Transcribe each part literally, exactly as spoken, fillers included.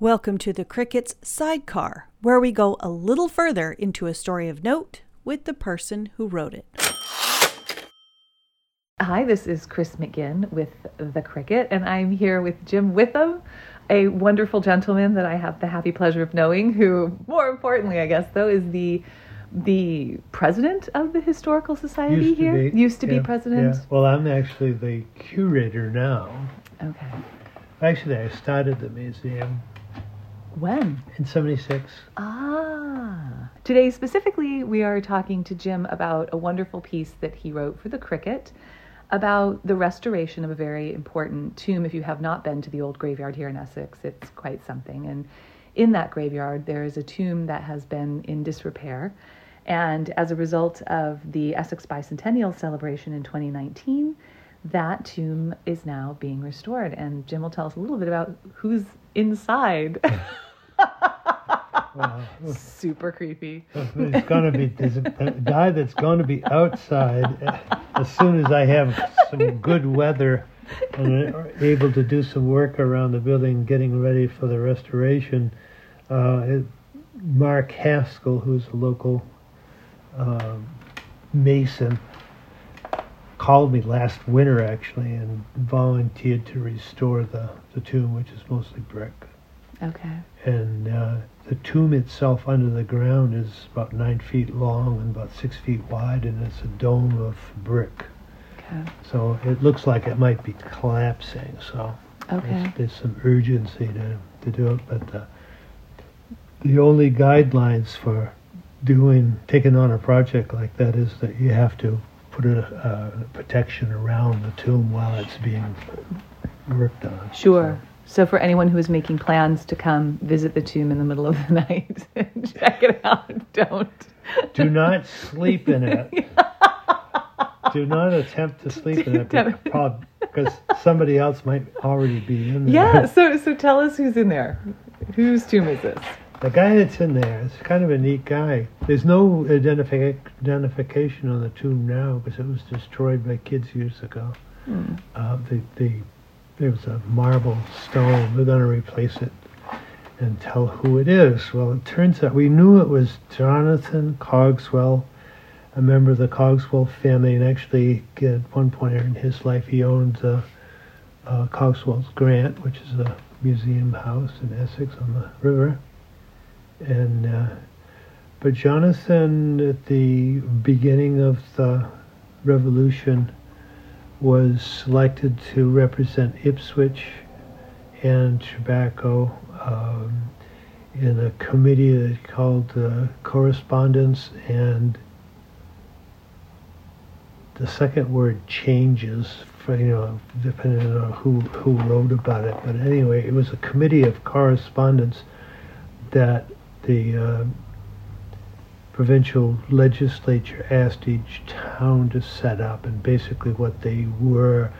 Welcome to the Cricket's Sidecar, where we go a little further into a story of note with the person who wrote it. Hi, this is Kris McGinn with The Cricket, and I'm here with Jim Witham, a wonderful gentleman that I have the happy pleasure of knowing, who, more importantly, I guess, though, is the the president of the Historical Society Used here. To be. Used to yeah, be president. Yeah. Well, I'm actually the curator now. Okay. Actually, I started the museum. When? In seventy-six. Ah. Today, specifically, we are talking to Jim about a wonderful piece that he wrote for The Cricket about the restoration of a very important tomb. If you have not been to the old graveyard here in Essex, it's quite something. And in that graveyard, there is a tomb that has been in disrepair. And as a result of the Essex Bicentennial celebration in twenty nineteen, that tomb is now being restored. And Jim will tell us a little bit about who's inside. Wow. Super creepy. It's going to be, there's a guy that's going to be outside as soon as I have some good weather and are able to do some work around the building, getting ready for the restoration. Uh, Mark Haskell, who's a local uh, mason, called me last winter actually and volunteered to restore the, the tomb, which is mostly brick. Okay. And uh, the tomb itself under the ground is about nine feet long and about six feet wide, and it's a dome of brick. Okay. So it looks like it might be collapsing, so okay. there's, there's some urgency to, to do it. But uh, the only guidelines for doing, taking on a project like that is that you have to put a uh, protection around the tomb while it's being worked on. Sure. So. So for anyone who is making plans to come visit the tomb in the middle of the night and check it out, don't. Do not sleep in it. Do not attempt to sleep in it because somebody else might already be in there. Yeah, so so tell us who's in there. Whose tomb is this? The guy that's in there is kind of a neat guy. There's no identifi- identification on the tomb now because it was destroyed by kids years ago. Hmm. Uh, the... the There was a marble stone. We're going to replace it and tell who it is. Well, it turns out we knew it was Jonathan Cogswell, a member of the Cogswell family. And actually, at one point in his life, he owned uh, uh, Cogswell's Grant, which is a museum house in Essex on the river. And uh, but Jonathan, at the beginning of the Revolution, was selected to represent Ipswich and Chebacco um, in a committee that called uh, Correspondence and the second word changes, for, you know, depending on who, who wrote about it. But anyway, it was a committee of correspondence that the uh, provincial legislature asked each town to set up, and basically what they were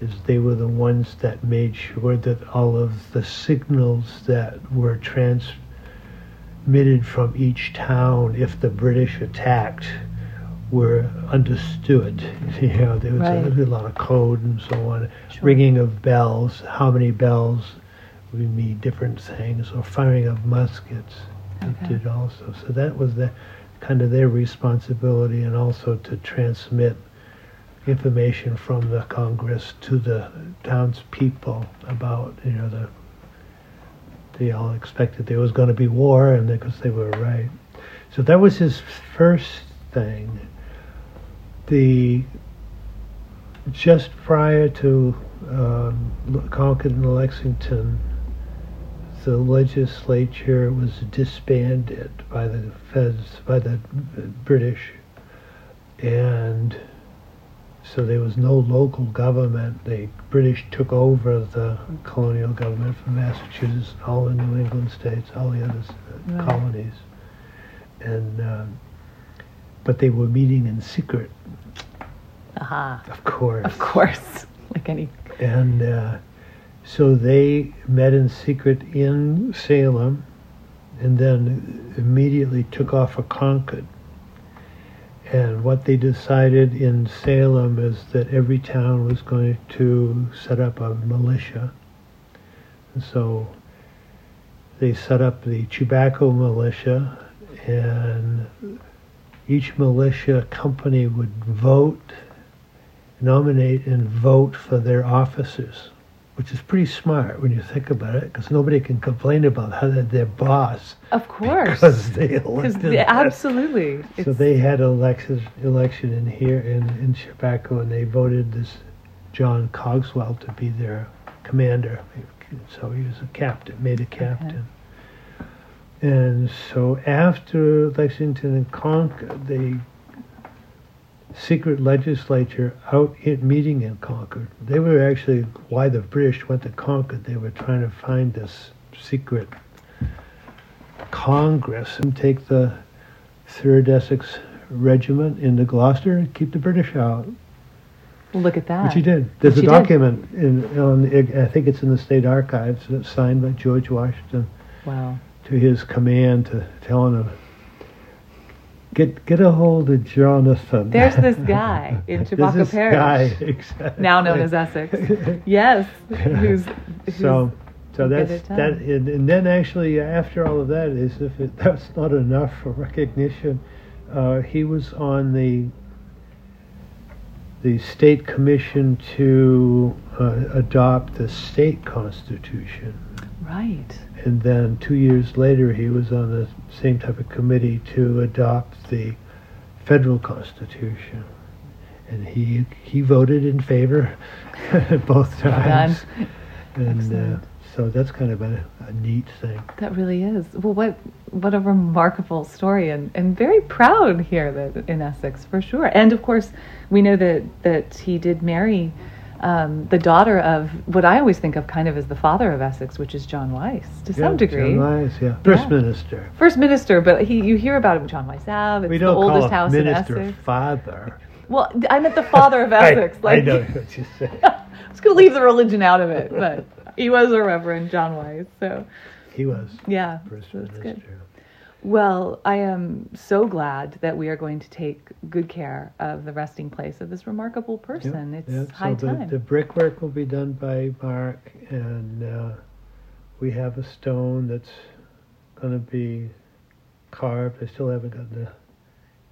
is they were the ones that made sure that all of the signals that were transmitted from each town if the British attacked were understood. You know, there was right. a, a lot of code and so on. Sure. Ringing of bells, how many bells would mean different things, or firing of muskets. Okay. It did also. So that was the kind of their responsibility, and also to transmit information from the Congress to the townspeople about, you know, the they all expected there was going to be war, and because they were right. So that was his first thing. The just prior to um, Concord and Lexington, the legislature was disbanded by the feds, by the British, and so there was no local government. The British took over the colonial government from Massachusetts, all the New England states, all the other right. colonies, and um, but they were meeting in secret. Aha! Uh-huh. Of course. Of course, like any. And. Uh, So they met in secret in Salem and then immediately took off for Concord. And what they decided in Salem is that every town was going to set up a militia. And so they set up the Chebacco militia, and each militia company would vote, nominate and vote for their officers, which is pretty smart when you think about it, because nobody can complain about how they're their boss. Of course. Because they elected they, absolutely. So it's... they had an election in here in, in Chebacco, and they voted this John Cogswell to be their commander. So he was a captain, made a captain. Okay. And so after Lexington and Concord, the secret legislature out in meeting in Concord. They were actually why the British went to Concord. They were trying to find this secret Congress and take the third Essex Regiment into Gloucester and keep the British out. Look at that. Which he did. There's Which a document, in, on, I think it's in the State Archives, that's signed by George Washington. Wow. To his command, to telling him, get get a hold of Jonathan. There's this guy in Chebacco Parish. Guy, exactly. Now known as Essex. Yes. who's, who's So so that's that, and, and then actually after all of that, as if it, that's not enough for recognition, uh, he was on the the state commission to uh, adopt the state constitution. Right. And then two years later, he was on the same type of committee to adopt the federal constitution. And he he voted in favor both times. Well done. And uh, so that's kind of a, a neat thing. That really is. Well, what what a remarkable story, and, and very proud here that in Essex, for sure. And, of course, we know that, that he did marry... Um, the daughter of what I always think of kind of as the father of Essex, which is John Wise, to yeah, some degree. John Wise, yeah. First yeah. minister. First minister, but he, you hear about him, John Wise Ave. We don't the oldest call house minister in Essex. Father. Well, I meant the father of Essex. I, like, I know what you say. I was going to leave the religion out of it, but he was a Reverend John Wise, so he was. Yeah, first so minister. Good. Well, I am so glad that we are going to take good care of the resting place of this remarkable person. Yep, it's yep. high so time. The, the brickwork will be done by Mark, and uh, we have a stone that's going to be carved. I still haven't gotten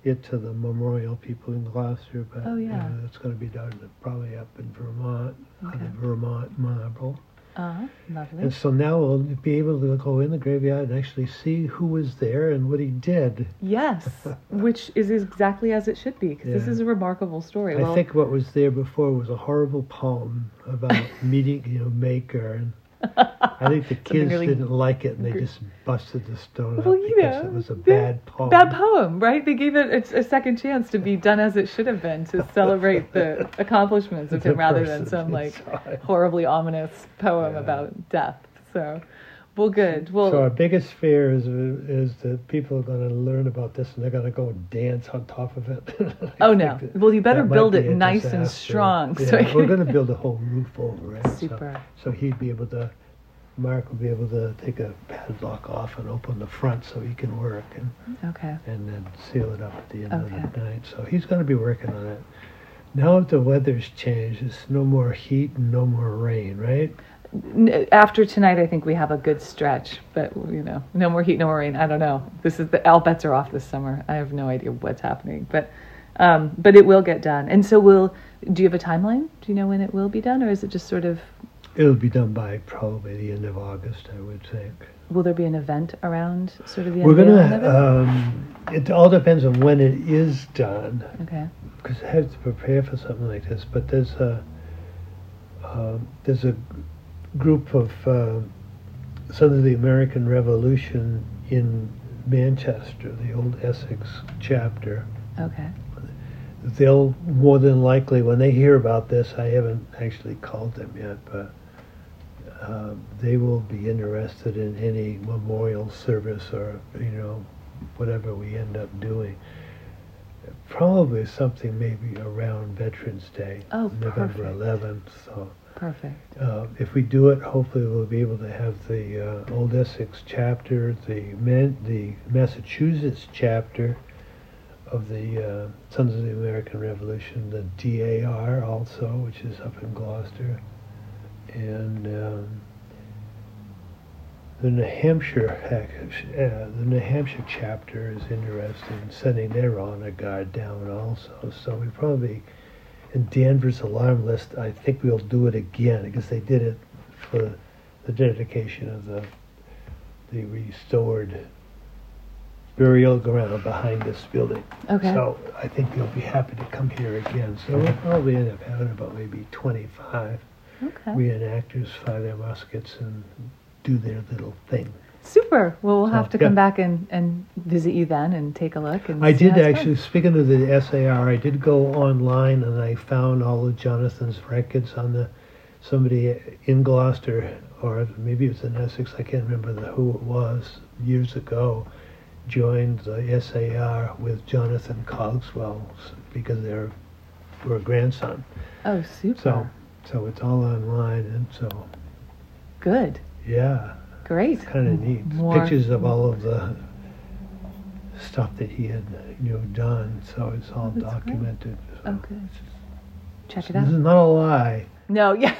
it to the memorial people in Gloucester, but oh, yeah. uh, it's going to be done probably up in Vermont, okay. on the Vermont marble. Uh-huh. Lovely. And so now we'll be able to go in the graveyard and actually see who was there and what he did. Yes, which is exactly as it should be, because yeah. this is a remarkable story. I well, think what was there before was a horrible poem about meeting, you know, Maker. And I think the kids really didn't like it, and they just busted the stone well, up because you know, it was a bad poem. Bad poem, right? They gave it a, a second chance to be done as it should have been, to celebrate the accomplishments of the him rather than some like inside. horribly ominous poem yeah. about death. So, well, good. Well, so our biggest fear is is that people are going to learn about this and they're going to go dance on top of it. Oh no! That, well, you better build it nice disaster. and strong. Yeah, so yeah, we're going to build a whole roof over it. Super. So, so he'd be able to. Mark will be able to take a padlock off and open the front so he can work, and okay. and then seal it up at the end okay. of the night. So he's going to be working on it. Now that the weather's changed, it's no more heat and no more rain, right? After tonight, I think we have a good stretch, but you know, no more heat, no more rain. I don't know. This is the all bets are off this summer. I have no idea what's happening, but um, but it will get done. And so we'll. Do you have a timeline? Do you know when it will be done, or is it just sort of? It'll be done by probably the end of August, I would think. Will there be an event around sort of the end We're gonna, of it? Um, it all depends on when it is done. Okay. Because I have to prepare for something like this. But there's a uh, there's a group of uh, Sons of the American Revolution in Manchester, the old Essex chapter. Okay. They'll more than likely, when they hear about this, I haven't actually called them yet, but. Uh, they will be interested in any memorial service or, you know, whatever we end up doing. Probably something maybe around Veterans Day, oh, November eleventh. So, perfect. Uh, if we do it, hopefully we'll be able to have the uh, Old Essex chapter, the Man- the Massachusetts chapter of the uh, Sons of the American Revolution, the D A R also, which is up in Gloucester. And um, The New Hampshire, uh, the New Hampshire chapter is interested in sending their honor guard down also. So we probably, in Danvers' alarm list, I think we'll do it again because they did it for the dedication of the the restored burial ground behind this building. Okay. So I think they'll be happy to come here again. So we'll probably end up having about maybe twenty-five okay. reenactors fire their muskets and do their little thing. Super. Well, we'll have oh, to come yeah. back and, and visit you then and take a look. And I did actually, fun. Speaking of the S A R, I did go online and I found all of Jonathan's records on the, somebody in Gloucester, or maybe it was in Essex, I can't remember the, who it was, years ago, joined the S A R with Jonathan Cogswell because they were a grandson. Oh, super. So, so it's all online and so. Good. Yeah. Great. Kind of neat. More pictures of all of the stuff that he had, you know, done. So it's all oh, documented. So okay. Check it out. This is not a lie. No. Yeah.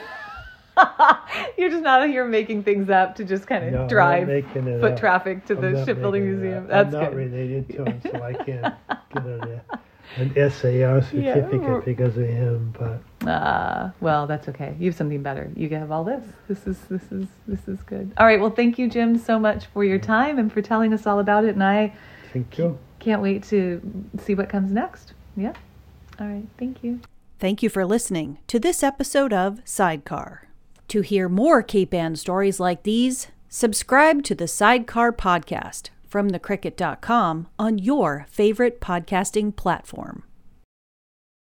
You're just not out here making things up to just kind of no, drive foot up. traffic to I'm the shipbuilding museum. That's good. I'm not related to him, so I can't get an, an S A R certificate yeah. because of him. But ah, uh, well, that's okay. You have something better. You can have all this. This is this is this is good. All right. Well, thank you, Jim, so much for your time and for telling us all about it. And I thank you. Can't wait to see what comes next. Yeah. All right. Thank you. Thank you for listening to this episode of Sidecar. To hear more Cape Ann stories like these, subscribe to the Sidecar Podcast from the cricket dot com on your favorite podcasting platform.